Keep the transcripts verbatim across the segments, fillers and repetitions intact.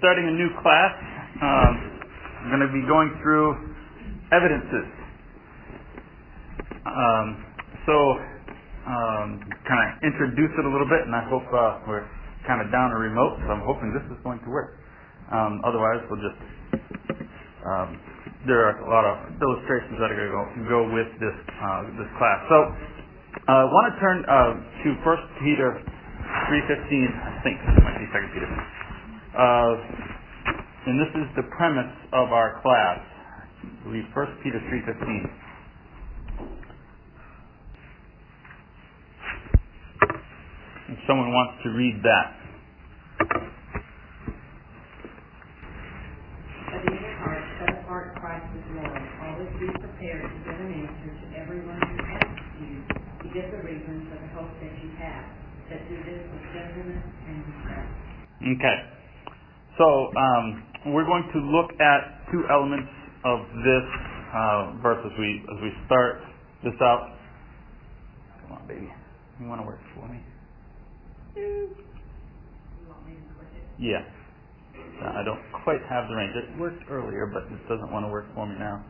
starting a new class. Um, I'm going to be going through evidences. Um, so, um, kind of introduce it a little bit, and I hope uh, we're kind of down a remote, so I'm hoping this is going to work. Um, otherwise, we'll just... Um, there are a lot of illustrations that are going to go, go with this uh, this class. So, I uh, want to turn uh, to First Peter three fifteen, I think. It might be Second Peter. Uh, and this is the premise of our class. I believe First Peter three fifteen. If someone wants to read that. But in your heart, set apart Christ as Lord. Always be prepared to give an answer to everyone who asks you to give the reason for the hope that you have, that do this with gentleness and respect. Okay. So um, we're going to look at two elements of this uh, verse as we as we start this out. Come on, baby, you want to work for me? You want me to click it? Yeah. Uh, I don't quite have the range. It worked earlier, but it doesn't want to work for me now.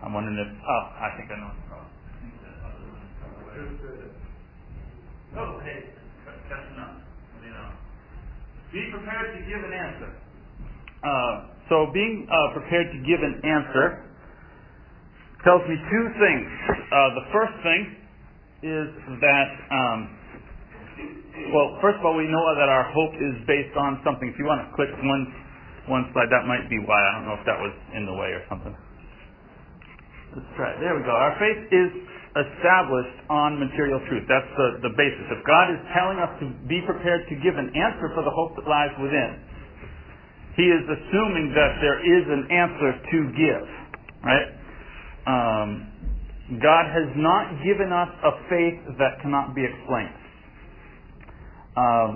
I'm wondering if. Oh, I think I know what's wrong. I think the other one's coming away. Oh, hey, that's enough. You know. Be prepared to give an answer. Uh, so being uh, prepared to give an answer tells me two things. Uh, the first thing is that, um, well, first of all, we know that our hope is based on something. If you want to click one, one slide, that might be why. I don't know if that was in the way or something. Let's try it. There we go. Our faith is established on material truth. That's the, the basis. If God is telling us to be prepared to give an answer for the hope that lies within, He is assuming that there is an answer to give, right? Um, God has not given us a faith that cannot be explained. Um,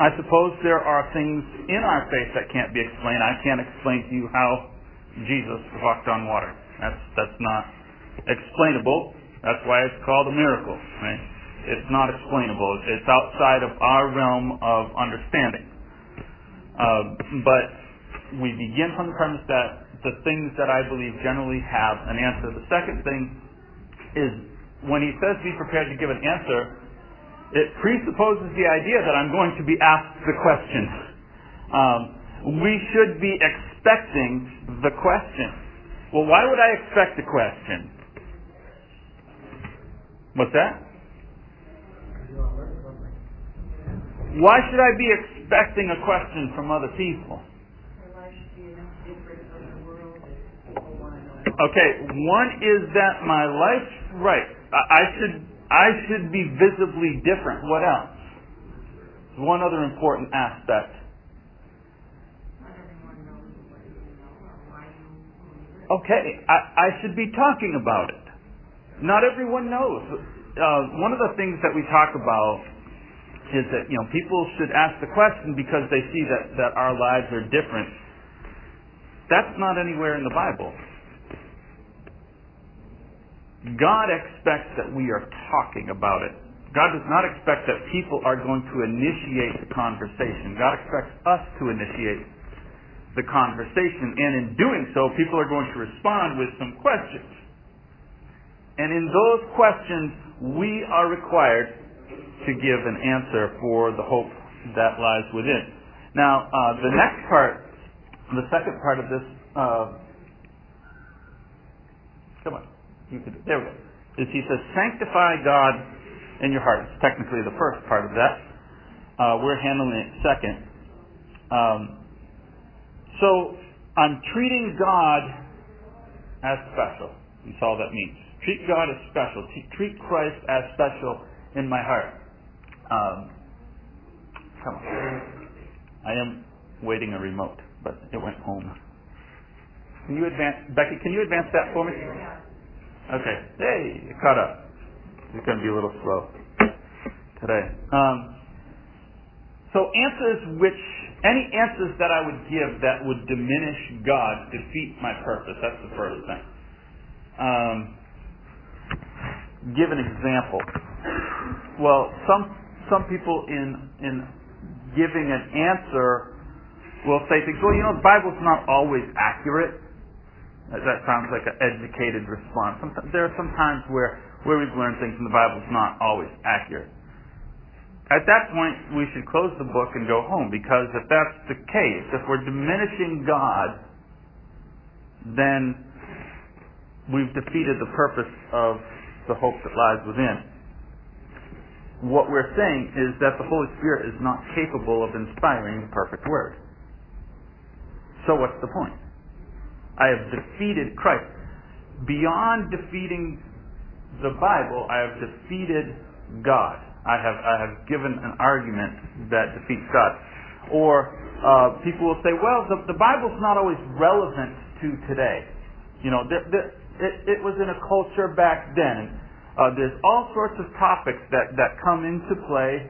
I suppose there are things in our faith that can't be explained. I can't explain to you how Jesus walked on water. That's that's not explainable. That's why it's called a miracle, right? It's not explainable. It's outside of our realm of understanding. Uh, but we begin from the premise that the things that I believe generally have an answer. The second thing is when he says be prepared to give an answer, it presupposes the idea that I'm going to be asked the question. Um, we should be expecting the question. Well, why would I expect a question? What's that? Why should I be expecting a question from other people? Okay, one is that my life, right? I should I should be visibly different. What else? One other important aspect. Okay, I, I should be talking about it. Not everyone knows. Uh, one of the things that we talk about is that, you know, people should ask the question because they see that, that our lives are different. That's not anywhere in the Bible. God expects that we are talking about it. God does not expect that people are going to initiate the conversation. God expects us to initiate the conversation, and in doing so, people are going to respond with some questions. And in those questions, we are required to give an answer for the hope that lies within. Now, uh, the next part, the second part of this, uh, come on, you could, there we go. Is he says, sanctify God in your heart. It's technically the first part of that. Uh, we're handling it second. Um, So, I'm treating God as special. That's all that means. Treat God as special. Treat Christ as special in my heart. Um, come on. I am waiting a remote, but it went home. Can you advance, Becky, can you advance that for me? Okay. Hey, it caught up. It's going to be a little slow today. Um, so, answers which... Any answers that I would give that would diminish God defeat my purpose. That's the first thing. Um, give an example. Well, some some people in in giving an answer will say things, well, you know, the Bible's not always accurate. That sounds like an educated response. Sometimes, there are some times where, where we've learned things and the Bible's not always accurate. At that point, we should close the book and go home, because if that's the case, if we're diminishing God, then we've defeated the purpose of the hope that lies within. What we're saying is that the Holy Spirit is not capable of inspiring the perfect word. So what's the point? I have defeated Christ. Beyond defeating the Bible, I have defeated God. I have I have given an argument that defeats God. Or uh, people will say, well, the, the Bible's not always relevant to today. You know, there, there, it, it was in a culture back then. Uh, there's all sorts of topics that, that come into play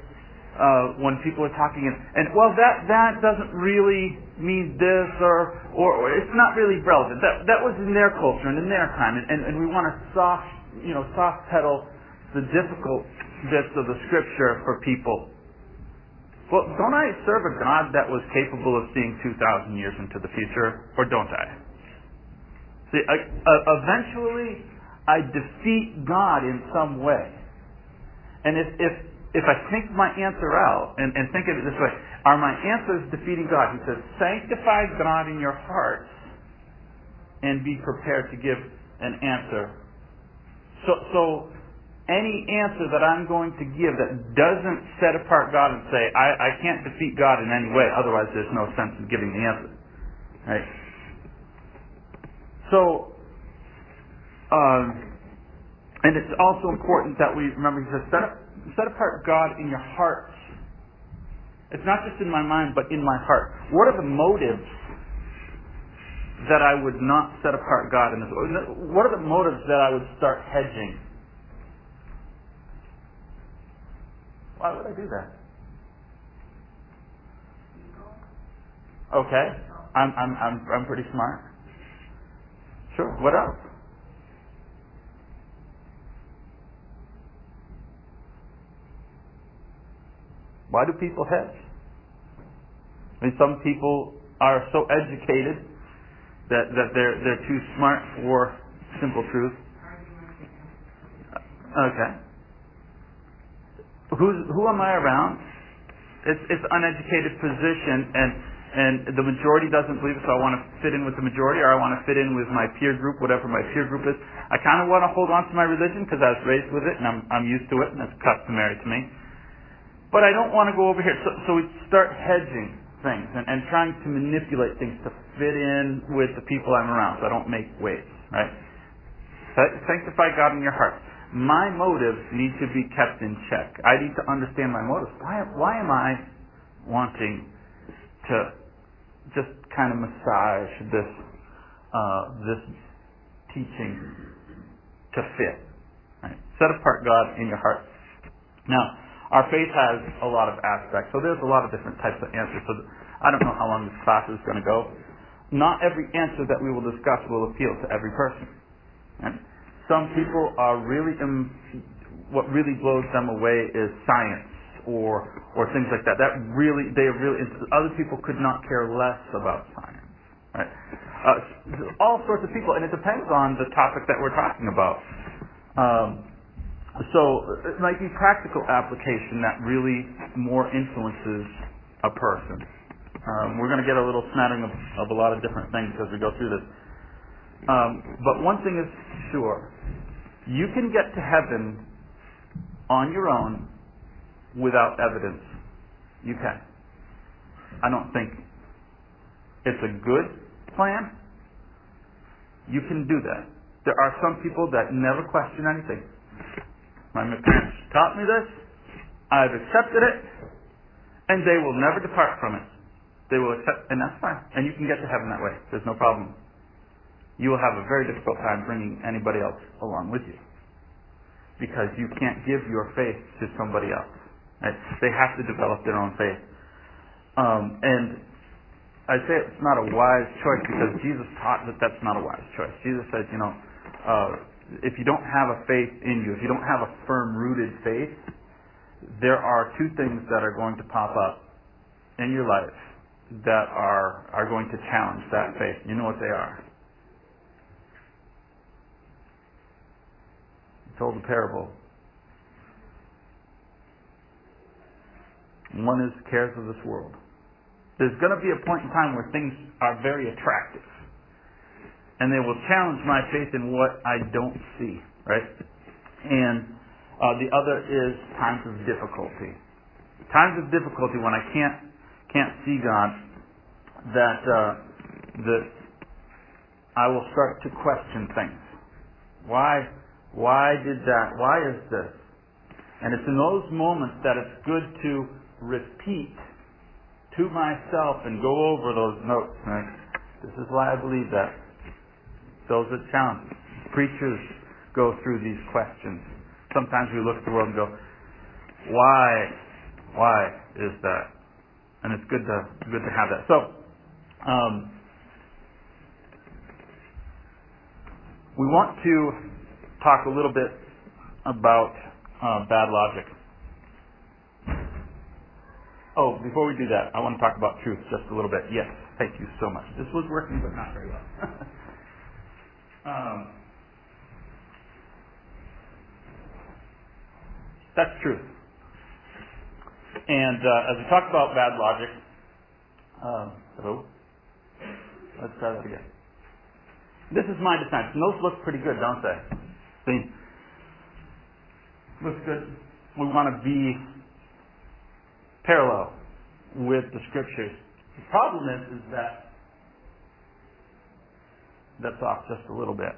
uh, when people are talking. And, and well, that, that doesn't really mean this, or, or or it's not really relevant. That that was in their culture and in their time. And, and, and we want to soft, you know, soft pedal the difficult this of the scripture for people. Well, don't I serve a God that was capable of seeing two thousand years into the future, or don't I? See, I, uh, eventually I defeat God in some way. And if if, if I think my answer out, and, and think of it this way, are my answers defeating God? He says, sanctify God in your hearts and be prepared to give an answer. So, so any answer that I'm going to give that doesn't set apart God and say, I, I can't defeat God in any way, otherwise there's no sense in giving the answer. Right? So, um, and it's also important that we remember, he says, set, up, set apart God in your heart. It's not just in my mind, but in my heart. What are the motives that I would not set apart God in this? What are the motives that I would start hedging? Why would I do that? Okay, I'm I'm I'm I'm pretty smart. Sure. What else? Why do people hedge? I mean, some people are so educated that that they're they're too smart for simple truth. Okay. Who's, who am I around? It's it's uneducated position, and and the majority doesn't believe it, so I want to fit in with the majority, or I want to fit in with my peer group, whatever my peer group is. I kind of want to hold on to my religion because I was raised with it, and I'm I'm used to it, and it's customary to me. But I don't want to go over here. So, so we start hedging things and, and trying to manipulate things to fit in with the people I'm around, so I don't make waves, right? Sanctify God in your heart. My motives need to be kept in check. I need to understand my motives. Why, why am I wanting to just kind of massage this uh, this teaching to fit? Right? Set apart God in your heart. Now, our faith has a lot of aspects, so there's a lot of different types of answers. So I don't know how long this class is going to go. Not every answer that we will discuss will appeal to every person. Right? Some people are really, Im- what really blows them away is science or or things like that. That really, they really, other people could not care less about science. Right? Uh, all sorts of people, and it depends on the topic that we're talking about. Um, so it might be practical application that really more influences a person. Um, we're going to get a little smattering of, of a lot of different things as we go through this. Um, but one thing is sure, you can get to heaven on your own without evidence. You can. I don't think it's a good plan. You can do that. There are some people that never question anything. My parents taught me this. I've accepted it. And they will never depart from it. They will accept, and that's fine. And you can get to heaven that way. There's no problem. You will have a very difficult time bringing anybody else along with you, because you can't give your faith to somebody else. Right? They have to develop their own faith. Um, and I say it's not a wise choice because Jesus taught that that's not a wise choice. Jesus says, you know, uh, if you don't have a faith in you, if you don't have a firm-rooted faith, there are two things that are going to pop up in your life that are, are going to challenge that faith. You know what they are. He told a parable. One is the cares of this world. There's going to be a point in time where things are very attractive. And they will challenge my faith in what I don't see, right? And uh, the other is times of difficulty. Times of difficulty when I can't can't see God, that uh, that I will start to question things. Why why did that? Why is this? And it's in those moments that it's good to repeat to myself and go over those notes. Right? This is why I believe that. Those are challenges. Preachers go through these questions. Sometimes we look at the world and go, why? Why is that? And it's good to good to have that. So, um, we want to talk a little bit about uh, bad logic. Oh, before we do that, I want to talk about truth just a little bit. Yes, thank you so much. This was working, but not very well. um, that's truth. And uh, as we talk about bad logic, um, hello, let's try that again. This is my defense. And those look pretty good, don't they? See? Looks good. We want to be parallel with the scriptures. The problem is, is that that's off just a little bit.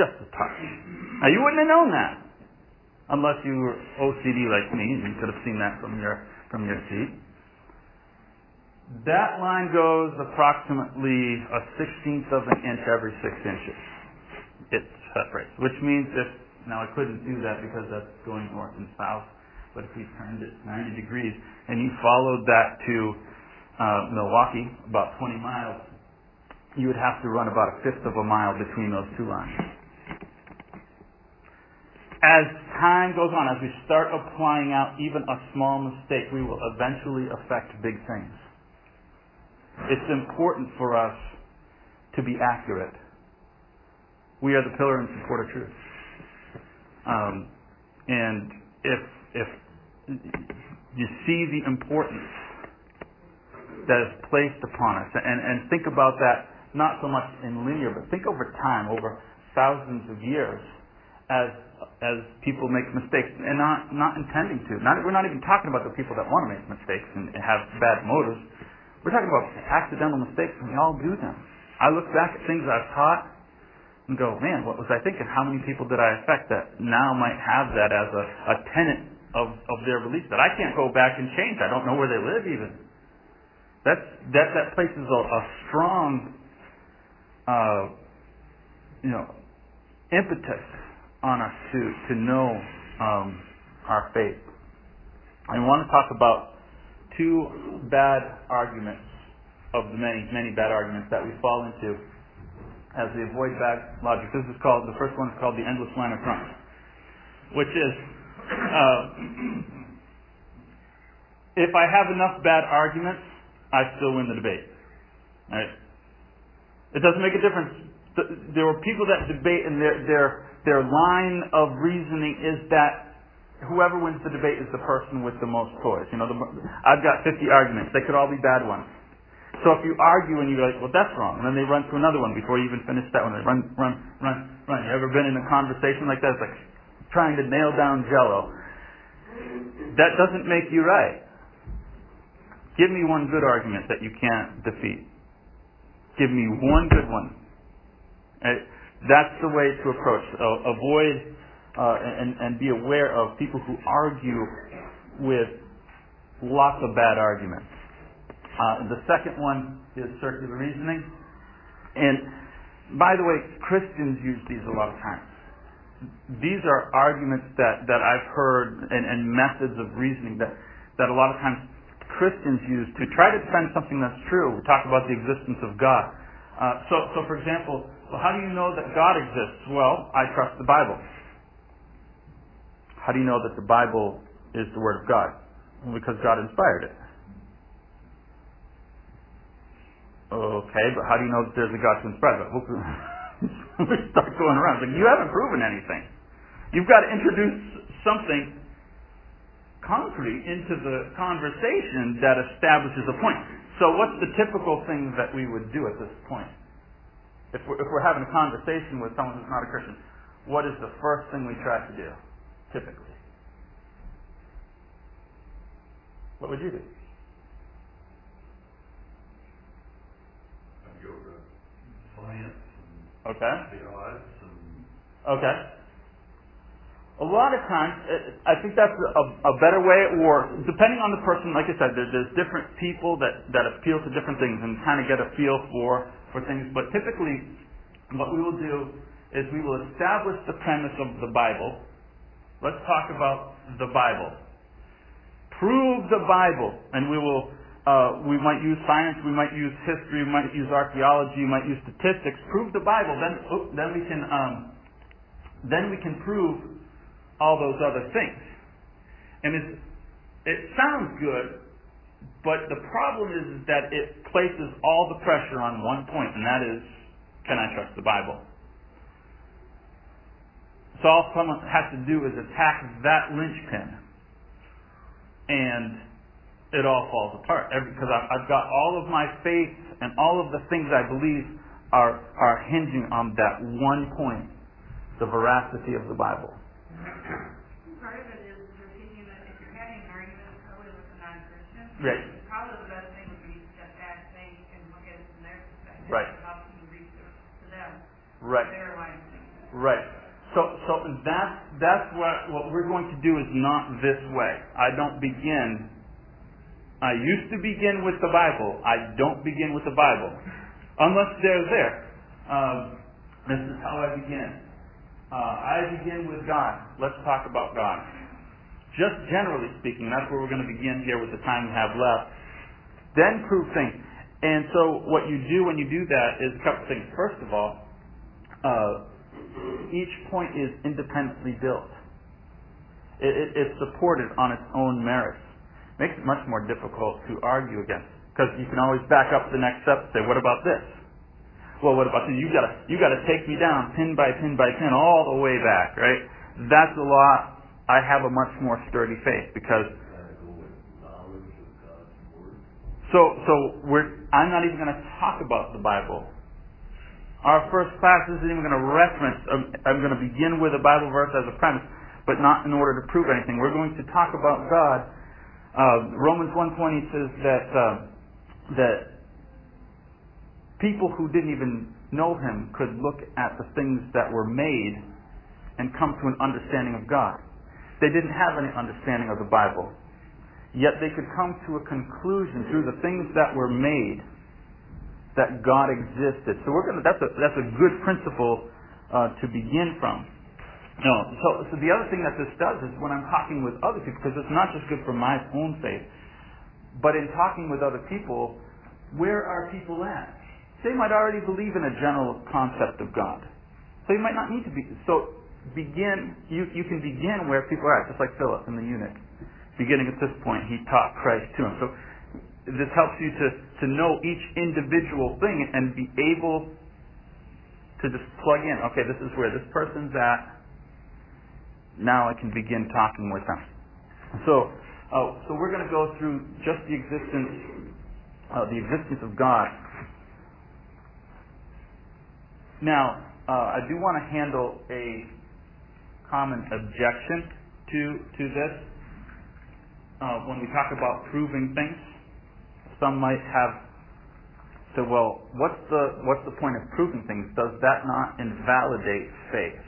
Just a touch. Now, you wouldn't have known that unless you were O C D like me, and you could have seen that from your from your seat. That line goes approximately a sixteenth of an inch every six inches. It separates, which means if, now I couldn't do that because that's going north and south, but if you turned it ninety degrees and you followed that to uh, Milwaukee, about twenty miles, you would have to run about a fifth of a mile between those two lines. As time goes on, as we start applying out even a small mistake, we will eventually affect big things. It's important for us to be accurate. We are the pillar and support of truth. Um, and if If you see the importance that is placed upon us, and, and think about that not so much in linear, but think over time, over thousands of years, as as people make mistakes, and not not intending to. Not, we're not even talking about the people that want to make mistakes and have bad motives. We're talking about accidental mistakes, and we all do them. I look back at things I've taught and go, man, what was I thinking? How many people did I affect that now might have that as a, a tenet Of, of their beliefs that I can't go back and change. I don't know where they live even. That's, that that places a, a strong, uh, you know, impetus on us to to know um, our faith. I want to talk about two bad arguments of the many many bad arguments that we fall into as we avoid bad logic. This is called the first one is called the endless line of trumps, which is Uh, if I have enough bad arguments, I still win the debate. Right? It doesn't make a difference. There were people that debate, and their their their line of reasoning is that whoever wins the debate is the person with the most toys. You know, the, I've got fifty arguments. They could all be bad ones. So if you argue and you're like, well, that's wrong, and then they run to another one before you even finish that one. They run, run, run, run. You ever been in a conversation like that? It's like trying to nail down Jell-O. That doesn't make you right. Give me one good argument that you can't defeat. Give me one good one. And that's the way to approach. Uh, avoid uh, and, and be aware of people who argue with lots of bad arguments. Uh, the second one is circular reasoning. And by the way, Christians use these a lot of times. These are arguments that, that I've heard and, and methods of reasoning that, that a lot of times Christians use to try to defend something that's true. We talk about the existence of God. Uh, so, so, for example, well, how do you know that God exists? Well, I trust the Bible. How do you know that the Bible is the Word of God? Well, because God inspired it. Okay, but how do you know that there's a God who's present? We start going around. It's like, you haven't proven anything. You've got to introduce something concrete into the conversation that establishes a point. So what's the typical thing that we would do at this point? If we're, if we're having a conversation with someone who's not a Christian, what is the first thing we try to do, typically? What would you do? I'd go to science and okay. the odds. And okay. A lot of times, I think that's a, a better way, or depending on the person, like I said, there's, there's different people that, that appeal to different things and kind of get a feel for, for things. But typically, what we will do is we will establish the premise of the Bible. Let's talk about the Bible. Prove the Bible, and we will. Uh, we might use science, we might use history, we might use archaeology, we might use statistics. Prove the Bible, then oh, then we can um, then we can prove all those other things. And it's, it sounds good, but the problem is that it places all the pressure on one point, and that is, can I trust the Bible? So all someone has to do is attack that linchpin, and it all falls apart. Because I've got all of my faith and all of the things I believe are, are hinging on that one point, the veracity of the Bible. Part of it is you're thinking that if you're having an argument with a non-Christian, right. probably the best thing would be to step back, think, and look at it from their perspective. Right. How can you reach it to them? Right. Their line of thinking. Right. So, so that's that's what what we're going to do is not this way. I don't begin. I used to begin with the Bible. I don't begin with the Bible, unless they're there. Um, this is how I begin. Uh, I begin with God. Let's talk about God. Just generally speaking, that's where we're going to begin here with the time we have left. Then prove things. And so what you do when you do that is a couple things. First of all, uh, each point is independently built. It, it, it's supported on its own merits. Makes it much more difficult to argue against, because you can always back up the next step and say, what about this? Well, what about you? You gotta you gotta take me down pin by pin by pin all the way back, right? That's a lot. I have a much more sturdy faith because. So so we're I'm not even gonna talk about the Bible. Our first class isn't even gonna reference. I'm, I'm gonna begin with a Bible verse as a premise, but not in order to prove anything. We're going to talk about God. Uh, Romans one twenty says that uh, that. People who didn't even know him could look at the things that were made and come to an understanding of God. They didn't have any understanding of the Bible. Yet they could come to a conclusion through the things that were made that God existed. So we're going to, that's a, that's a good principle uh, to begin from. No, so, so the other thing that this does is when I'm talking with other people, because it's not just good for my own faith, but in talking with other people, where are people at? They might already believe in a general concept of God. So you might not need to be. So begin, you, you can begin where people are at, just like Philip and the eunuch. Beginning at this point, he taught Christ to him. So this helps you to, to know each individual thing and be able to just plug in. Okay, this is where this person's at. Now I can begin talking with them. So, oh, so we're going to go through just the existence, uh, the existence of God. Now, uh, I do want to handle a common objection to to this uh, when we talk about proving things. Some might have said, "Well, what's the what's the point of proving things? Does that not invalidate faith?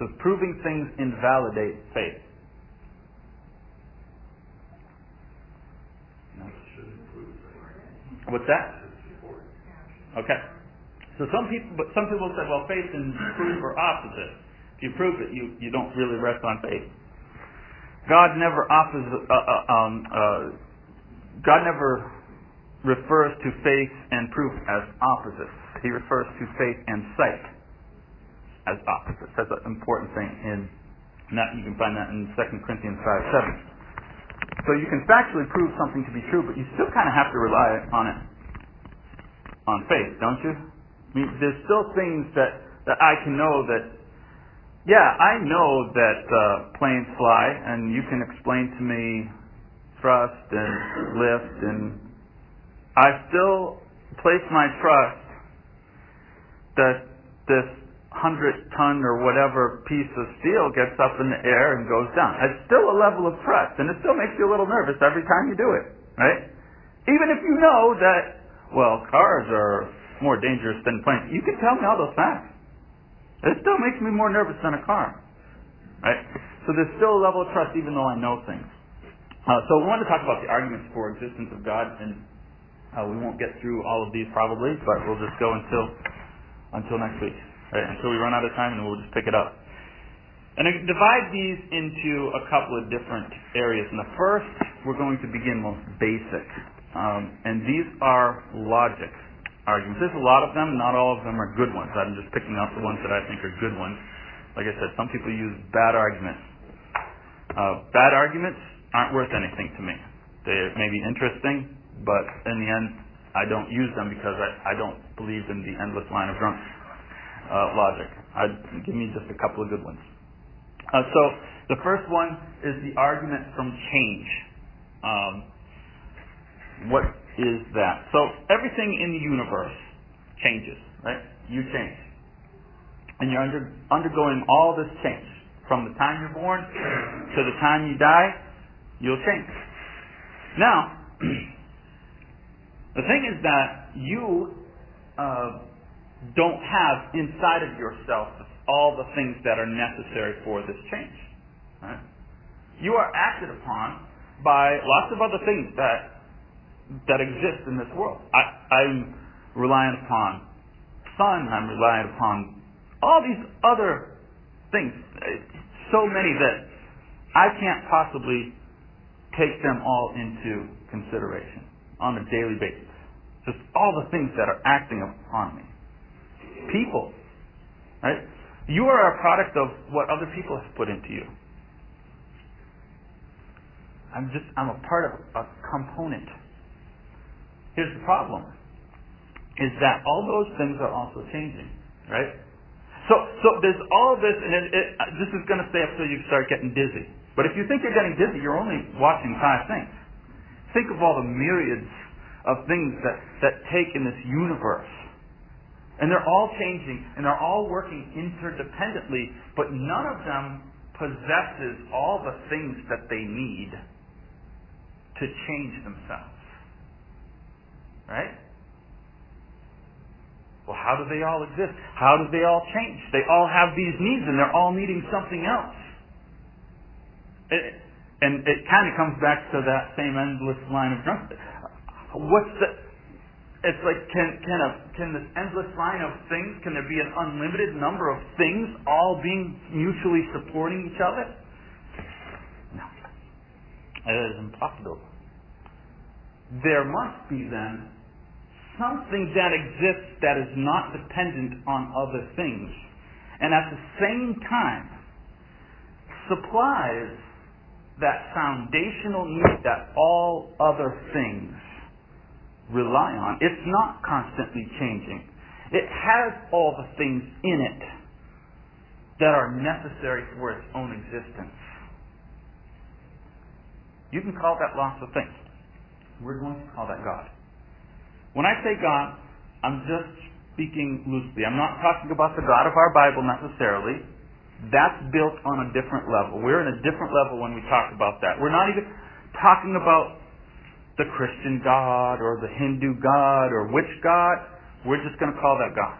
Does proving things invalidate faith?" No. What's that? Okay. So some people, but some people say, well, faith and proof are opposite. If you prove it, you, you don't really rest on faith. God never opposite, uh, uh, um, uh, God never refers to faith and proof as opposites. He refers to faith and sight as opposites. That's an important thing, in, and that you can find that in Second Corinthians five seven. So you can factually prove something to be true, but you still kind of have to rely on it. on faith, don't you? I mean, there's still things that, that I can know that, yeah, I know that uh, planes fly, and you can explain to me thrust and lift, and I still place my trust that this hundred-ton or whatever piece of steel gets up in the air and goes down. It's still a level of trust, and it still makes you a little nervous every time you do it, right? Even if you know that, well, cars are more dangerous than planes. You can tell me all those facts. It still makes me more nervous than a car, right? So there's still a level of trust even though I know things. Uh, so we want to talk about the arguments for existence of God, and uh, we won't get through all of these probably, but we'll just go until until next week. Right, until we run out of time, and we'll just pick it up. And I divide these into a couple of different areas. And the first, we're going to begin most basic. Um, and these are logic arguments. There's a lot of them. Not all of them are good ones. I'm just picking out the ones that I think are good ones. Like I said, some people use bad arguments. Uh, bad arguments aren't worth anything to me. They may be interesting, but in the end, I don't use them because I, I don't believe in the endless line of drunk. Uh, logic. I'd give me just a couple of good ones. Uh, so the first one is the argument from change. Um, what is that? So everything in the universe changes, right? You change. And you're under, undergoing all this change. From the time you're born to the time you die, you'll change. Now, the thing is that you... Uh, don't have inside of yourself all the things that are necessary for this change. Right? You are acted upon by lots of other things that that exist in this world. I, I'm relying upon sun. I'm relying upon all these other things. So many that I can't possibly take them all into consideration on a daily basis. Just all the things that are acting upon me. People, right? You are a product of what other people have put into you. I'm just, I'm a part of a component. Here's the problem, is that all those things are also changing, right? So, so there's all this, and it, it, this is going to stay up till you start getting dizzy. But if you think you're getting dizzy, you're only watching five things. Think of all the myriads of things that, that take in this universe. And they're all changing, and they're all working interdependently, but none of them possesses all the things that they need to change themselves. Right? Well, how do they all exist? How do they all change? They all have these needs, and they're all needing something else. It, and it kind of comes back to that same endless line of drunk. What's the... It's like, can can, a, can this endless line of things, can there be an unlimited number of things all being mutually supporting each other? No. It is impossible. There must be then something that exists that is not dependent on other things. And at the same time, supplies that foundational need that all other things rely on. It's not constantly changing. It has all the things in it that are necessary for its own existence. You can call that lots of things. We're going to call that God. When I say God, I'm just speaking loosely. I'm not talking about the God of our Bible necessarily. That's built on a different level. We're in a different level when we talk about that. We're not even talking about the Christian God or the Hindu God or which God. We're just going to call that God.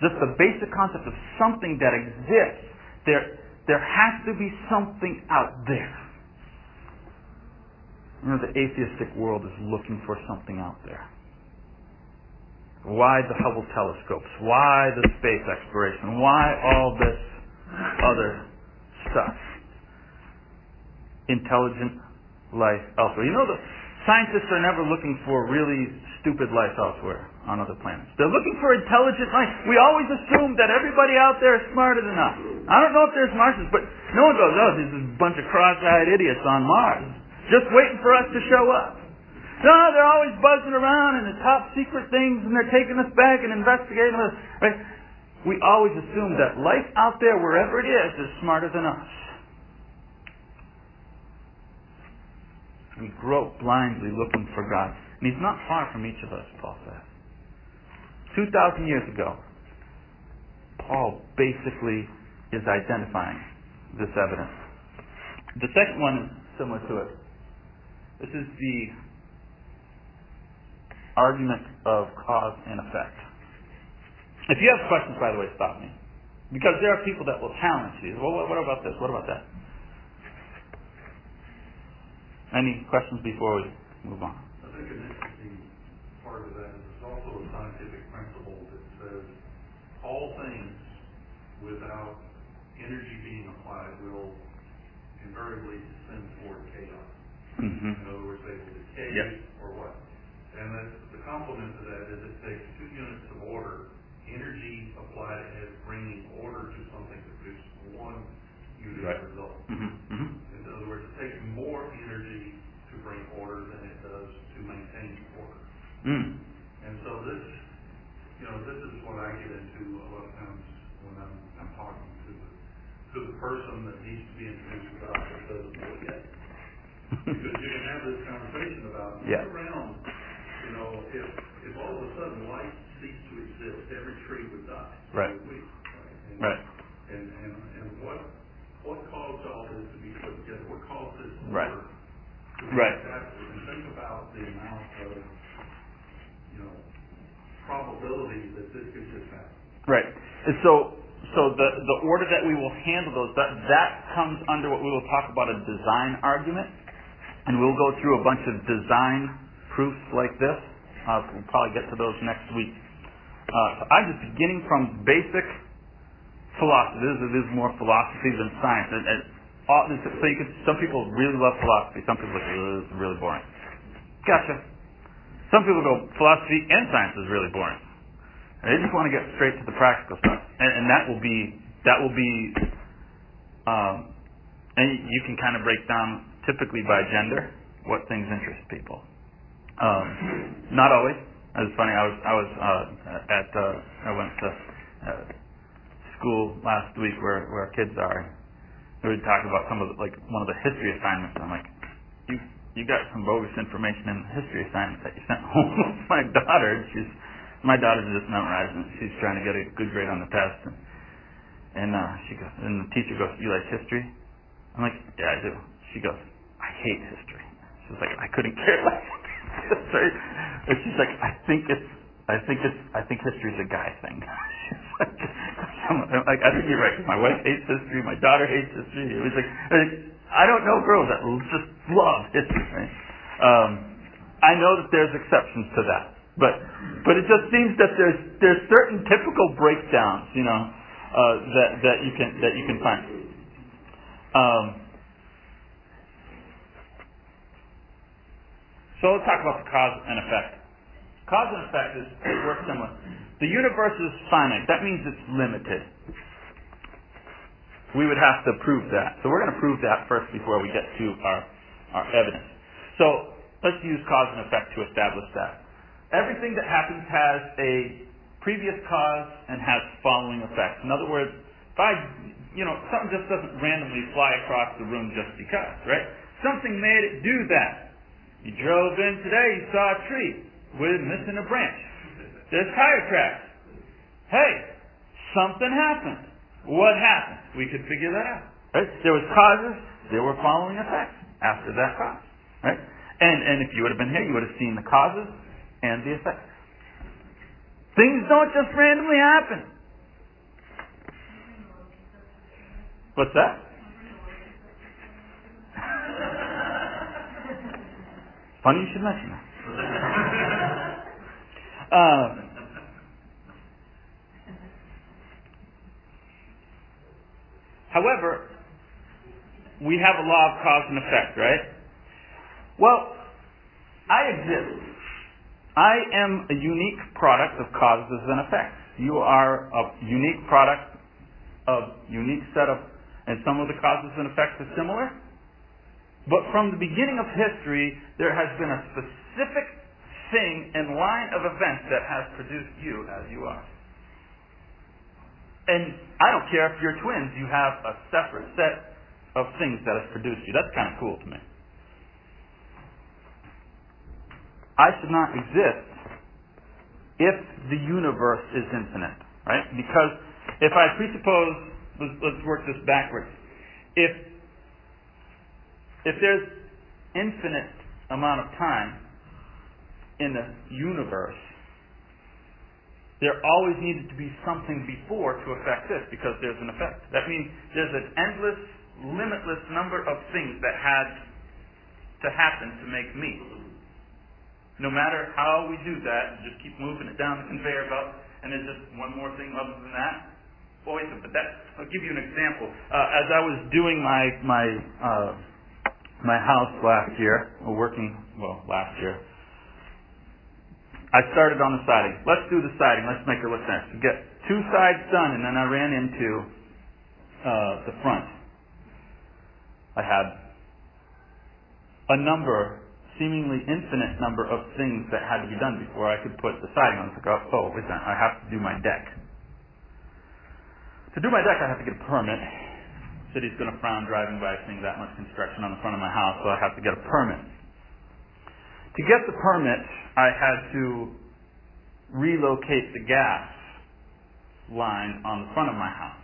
Just the basic concept of something that exists. There, there has to be something out there. You know, the atheistic world is looking for something out there. Why the Hubble telescopes? Why the space exploration? Why all this other stuff? Intelligent life elsewhere. You know, the scientists are never looking for really stupid life elsewhere on other planets. They're looking for intelligent life. We always assume that everybody out there is smarter than us. I don't know if there's Martians, but no one goes, oh, there's a bunch of cross-eyed idiots on Mars just waiting for us to show up. No, they're always buzzing around in the top secret things, and they're taking us back and investigating us. Right? We always assume that life out there, wherever it is, is smarter than us. We grope blindly looking for God. And He's not far from each of us, Paul says. two thousand years ago, Paul basically is identifying this evidence. The second one is similar to it. This is the argument of cause and effect. If you have questions, by the way, stop me. Because there are people that will challenge you. Well, what about this? What about that? Any questions before we move on? I think an interesting part of that is it's also a scientific principle that says all things without energy being applied will invariably descend toward chaos. Mm-hmm. In other words, they will decay yeah. or what. And the, the complement to that is it takes two units of order, energy applied as bringing order to something that produces one unit right. result. Mm-hmm. Mm-hmm. In other words, it takes more energy to bring order than it does to maintain order. Mm. And so this, you know, this is what I get into a lot of times when I'm, I'm talking to the, to the person that needs to be introduced about that doesn't know yet. Because you can have this conversation about, look yeah. around, you know, if, if all of a sudden life ceased to exist, every tree would die. Right. Every week, right. And, right. And, and, and what... What caused all this to be put together? What caused this to right. work? Right. And think about the amount of, you know, probability that this could just happen. Right. And so, so the, the order that we will handle those, that, that comes under what we will talk about a design argument. And we'll go through a bunch of design proofs like this. Uh, we'll probably get to those next week. Uh, so I'm just beginning from basic philosophy. This is, this is more philosophy than science. And, and all, so you could, some people really love philosophy. Some people are like, oh, this is really boring. Gotcha. Some people go, philosophy and science is really boring. And they just want to get straight to the practical stuff. And, and that will be, that will be, um, and you can kind of break down typically by gender what things interest people. Um, not always. It was funny. I was, I was uh, at, uh, I went to, uh, school last week where, where our kids are, and we were talking about some of the, like one of the history assignments, and I'm like, you you got some bogus information in the history assignment that you sent home with my daughter. She's my daughter's just memorizing. She's trying to get a good grade on the test, and and uh, she goes, and the teacher goes, you like history? I'm like, yeah, I do. She goes, I hate history. She's like, I couldn't care less about history. And she's like, I think it's I think it's I think history's a guy thing. I'm like, I think you're right. My wife hates history. My daughter hates history. It was like, I don't know girls that just love history. Right? Um, I know that there's exceptions to that, but but it just seems that there's there's certain typical breakdowns, you know, uh, that that you can that you can find. Um, so let's talk about the cause and effect. Cause and effect is it works similar. The universe is finite. That means it's limited. We would have to prove that. So we're going to prove that first before we get to our, our evidence. So let's use cause and effect to establish that. Everything that happens has a previous cause and has following effects. In other words, if I, you know, something just doesn't randomly fly across the room just because, right? Something made it do that. You drove in today, you saw a tree. We're missing a branch. There's tire tracks. Hey, something happened. What happened? We could figure that out. Right? There was causes. There were following effects after that cause. Right? And and if you would have been here, you would have seen the causes and the effects. Things don't just randomly happen. What's that? Funny you should mention that. Um, however, we have a law of cause and effect, right? Well, I exist. I am a unique product of causes and effects. You are a unique product of unique set of, and some of the causes and effects are similar. But from the beginning of history, there has been a specific specific thing and line of events that has produced you as you are. And I don't care if you're twins, you have a separate set of things that has produced you. That's kind of cool to me. I should not exist if the universe is infinite, right? Because if I presuppose, let's, let's work this backwards. If if there's infinite amount of time in the universe, there always needed to be something before to affect this, because there's an effect. That means there's an endless, limitless number of things that had to happen to make me. No matter how we do that, just keep moving it down the conveyor belt, and there's just one more thing other than that. Always, but that, I'll give you an example. Uh, as I was doing my my uh, my house last year, or working well last year, I started on the siding. Let's do the siding. Let's make it look nice. We get two sides done, and then I ran into uh, the front. I had a number, seemingly infinite number of things that had to be done before I could put the siding on. I was like, oh, wait a minute, I have to do my deck. To do my deck, I have to get a permit. The city's going to frown driving by seeing that much construction on the front of my house, so I have to get a permit. To get the permit, I had to relocate the gas line on the front of my house,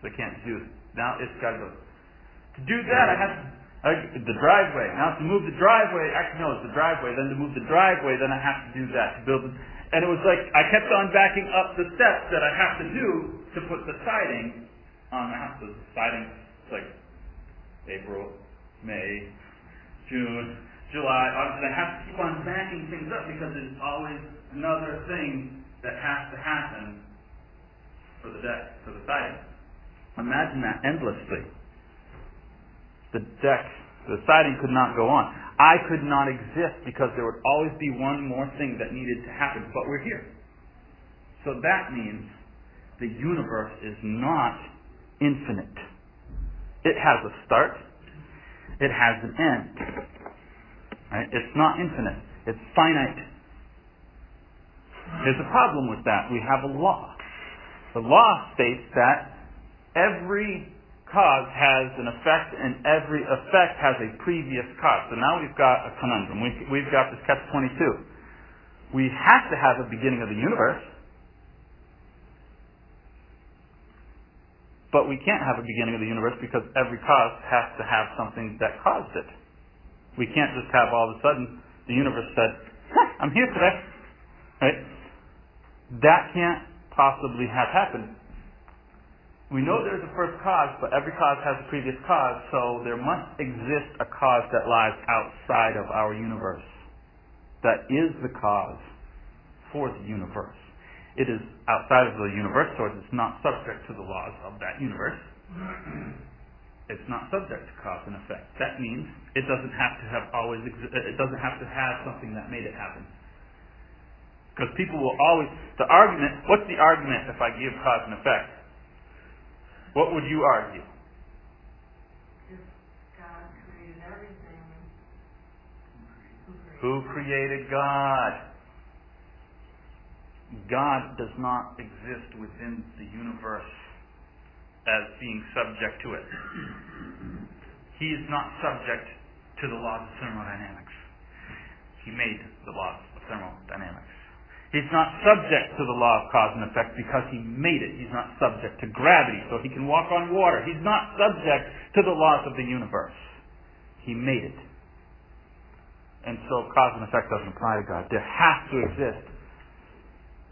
because I can't do it. Now it's got to go. To do that, I have to, I, the driveway. Now to move the driveway, actually no, it's the driveway. Then to move the driveway, then I have to do that to build it. And it was like I kept on backing up the steps that I have to do to put the siding on the house. So the siding, it's like April, May, June, July, August, and I have to keep on backing things up because there's always another thing that has to happen for the deck, for the siding. Imagine that endlessly. The deck, the siding could not go on. I could not exist because there would always be one more thing that needed to happen, but we're here. So that means the universe is not infinite. It has a start. It has an end. Right? It's not infinite. It's finite. There's a problem with that. We have a law. The law states that every cause has an effect, and every effect has a previous cause. So now we've got a conundrum. We've, we've got this catch twenty-two. We have to have a beginning of the universe, but we can't have a beginning of the universe because every cause has to have something that caused it. We can't just have all of a sudden the universe said, huh, I'm here today. Right? That can't possibly have happened. We know there's a first cause, but every cause has a previous cause, so there must exist a cause that lies outside of our universe. That is the cause for the universe. It is outside of the universe, so it's not subject to the laws of that universe. It's not subject to cause and effect. That means it doesn't have to have always. Exi- it doesn't have to have something that made it happen. Because people will always. The argument. What's the argument if I give cause and effect? What would you argue? If God created everything, who created, who created God? God does not exist within the universe as being subject to it. He is not subject to the laws of thermodynamics. He made the laws of thermodynamics. He's not subject to the law of cause and effect because he made it. He's not subject to gravity, so he can walk on water. He's not subject to the laws of the universe. He made it. And so cause and effect doesn't apply to God. There has to exist.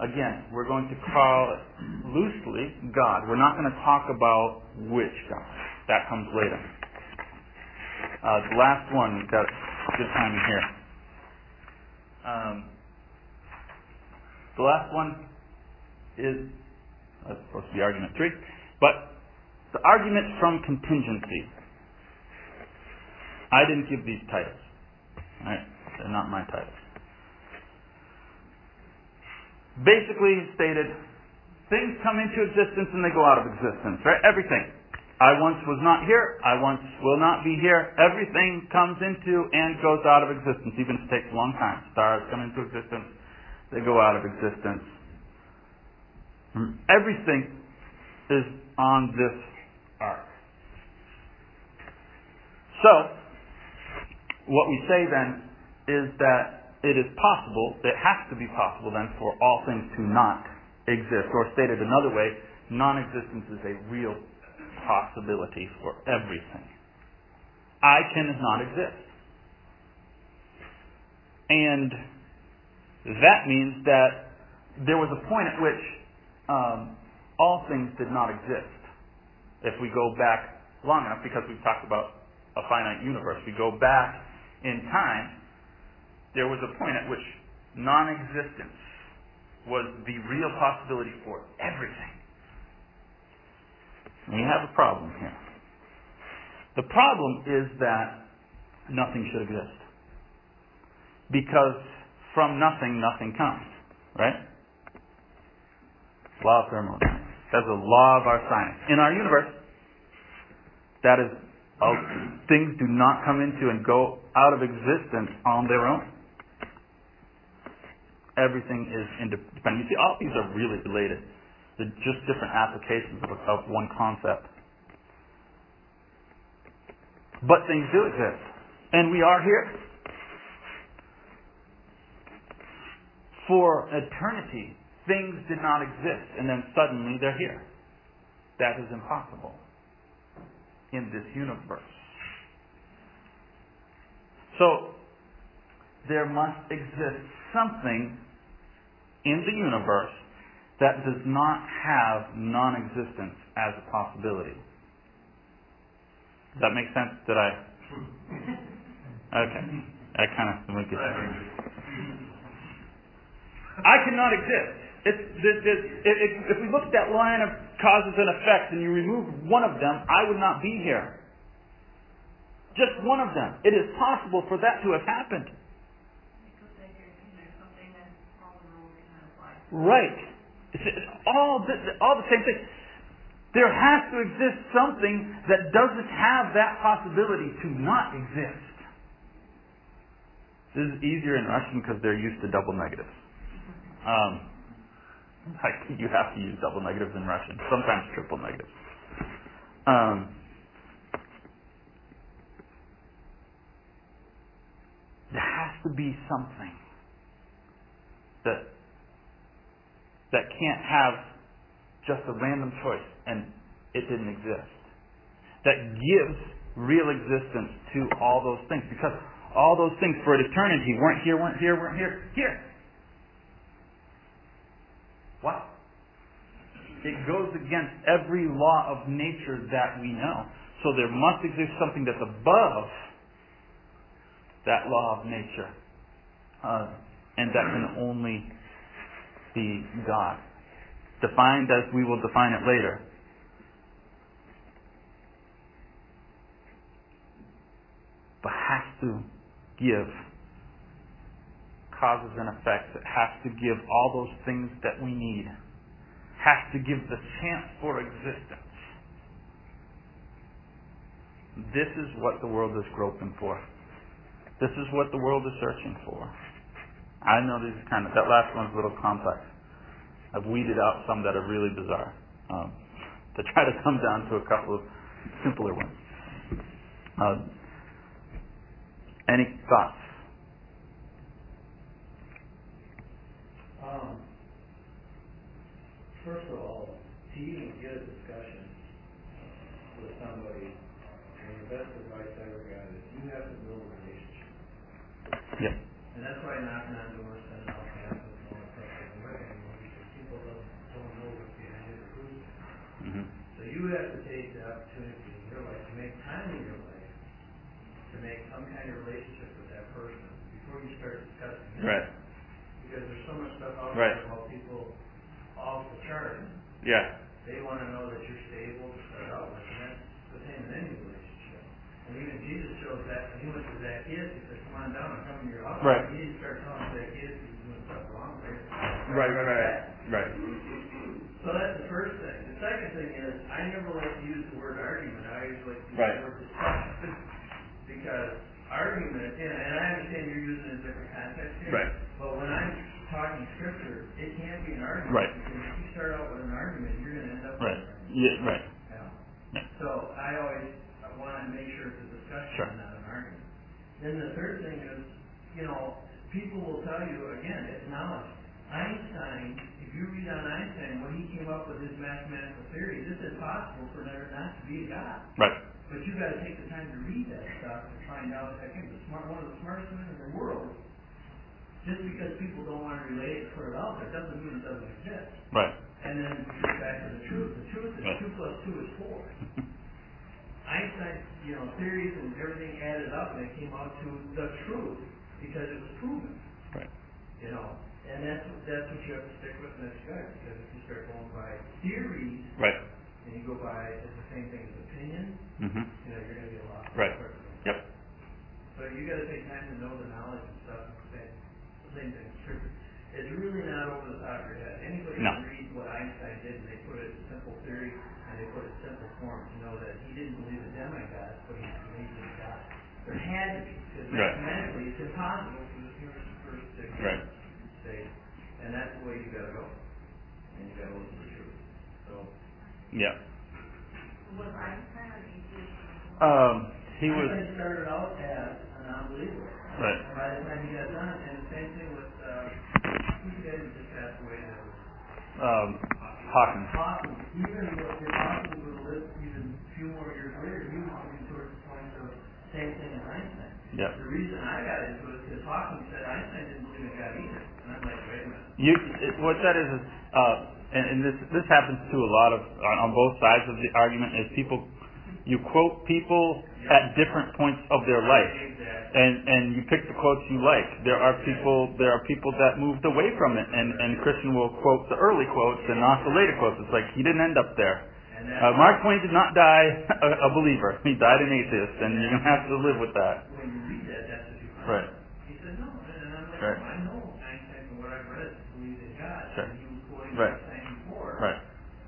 Again, we're going to call it loosely God. We're not going to talk about which God. That comes later. Uh, the last one, we've got a good time in here. Um, the last one is, that's supposed to be argument three, but the argument from contingency. I didn't give these titles. Right? They're not my titles. Basically stated, things come into existence and they go out of existence, right? Everything. I once was not here. I once will not be here. Everything comes into and goes out of existence, even if it takes a long time. Stars come into existence. They go out of existence. Everything is on this ark. So, what we say then is that it is possible, it has to be possible then for all things to not exist. Or stated another way, non-existence is a real possibility for everything. I cannot exist. And that means that there was a point at which um, all things did not exist. If we go back long enough, because we've talked about a finite universe, we go back in time, there was a point at which non-existence was the real possibility for everything. We have a problem here. The problem is that nothing should exist. Because from nothing, nothing comes. Right? Law of thermodynamics. That's a law of our science. In our universe, that is, oh, things do not come into and go out of existence on their own. Everything is independent. You see, all these are really related. They're just different applications of, of one concept. But things do exist. And we are here. For eternity, things did not exist, and then suddenly they're here. That is impossible in this universe. So, there must exist something in the universe that does not have non-existence as a possibility. Does that make sense? Did I? Okay. I kind of make it. I cannot exist. It's, this, this, it, it, if we look at that line of causes and effects and you remove one of them, I would not be here. Just one of them. It is possible for that to have happened. Right. It's all the, all the same thing. There has to exist something that doesn't have that possibility to not exist. This is easier in Russian because they're used to double negatives. Um, like you have to use double negatives in Russian, sometimes triple negatives. Um, there has to be something that that can't have just a random choice and it didn't exist. That gives real existence to all those things, because all those things for an eternity weren't here, weren't here, weren't here, here. Wow. It goes against every law of nature that we know. So there must exist something that's above that law of nature. Uh, and that can only be God, defined as we will define it later. But has to give causes and effects. It has to give all those things that we need. Has to give the chance for existence. This is what the world is groping for. This is what the world is searching for. I know these kind of, that last one's a little complex. I've weeded out some that are really bizarre um, to try to come down to a couple of simpler ones. Uh, any thoughts? Um, first of all, to even get a discussion with somebody, and the best advice I ever got is you have to build a relationship. Yep. And that's why knocking on doors and all kinds of small stuff doesn't work anymore, because people don't, don't know what's behind it or who's behind it. So you have to take the opportunity in your life to make time in your life to make some kind of relationship with that person before you start discussing it. Right. Because there's so much stuff out there about people off the chart. Yeah. They want to know that you're stable to start out with, and that's the same in any relationship. And even Jesus shows that when he went to Zacchaeus, he said, "Come on down and come to your house." Right. He didn't start telling Zacchaeus he was doing stuff wrong. Right, right, right, right. So that's the first thing. The second second thing is, I never like to use the word argument. I always like to use right. the word discussion. Because argument, and, and I understand you're using it in a different context here, right. but when I'm talking scripture, it can't be an argument. Right. Because if you start out with an argument, you're going to end up right. with an argument. Yeah, right. Yeah. So I always want to make sure it's a discussion sure. and not an argument. Then the third thing is, you know, people will tell you, again, it's knowledge. Einstein, if you read on Einstein, when he came up with his mathematical theory, this is possible for there not to be a God. Right. But you've got to take the time to read that stuff and find out. I think the smart, one of the smartest men in the world, just because people don't want to relate it for it out there, doesn't mean it doesn't exist. Right. And then we get back to the truth. The truth is right. two plus two is four. Einstein's, you know, theories and everything added up, and it came out to the truth because it was proven. Right. You know. And that's, that's what you have to stick with in that guy, because if you start going by theories, right. and you go by it's the same thing as opinion, mm-hmm. you know, you're going to be a lot right. Yep. So you got to take time to know the knowledge and stuff. And the same thing is true. It's really not over the top of your head. Anybody no. can read what Einstein did, and they put it in simple theory, and they put it in simple form to know that he didn't believe in demigods, but he believed in God. There had to be, because right. mathematically it's impossible for the universe to exist. Right. And that's the way you gotta go, and you gotta look for truth. So. Yeah. Was Einstein an atheist? Um, he was. Einstein started out as a non-believer. Right. And by the time he got done, and the same thing with uh, who did he just pass away now? Um, Hawking. Hawking. Even if Hawking would have lived even a few more years later, he was coming towards the point of the same thing as Einstein. Yeah. The reason I got into it is because Hawking said Einstein didn't believe in God either. You, it, what that is, is uh, and, and this this happens to a lot of on, on both sides of the argument, is people, you quote people yep. at different points of their life, exactly. and and you pick the quotes you like. There are people there are people that moved away from it, and and Christian will quote the early quotes and not the later quotes. It's like he didn't end up there. Uh, Mark Twain did not die a, a believer. He died an atheist, and you're gonna have to live with that. When you read that, that's what you find. Right. He said no, and I'm like, right. I know. Right. Right.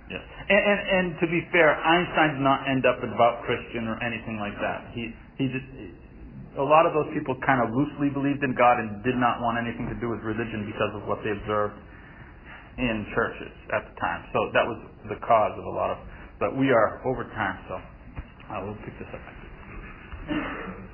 Yeah. And, and and to be fair, Einstein did not end up about Christian or anything like that. He he just a lot of those people kind of loosely believed in God and did not want anything to do with religion because of what they observed in churches at the time. So that was the cause of a lot of. But we are over time, so uh, we'll pick this up.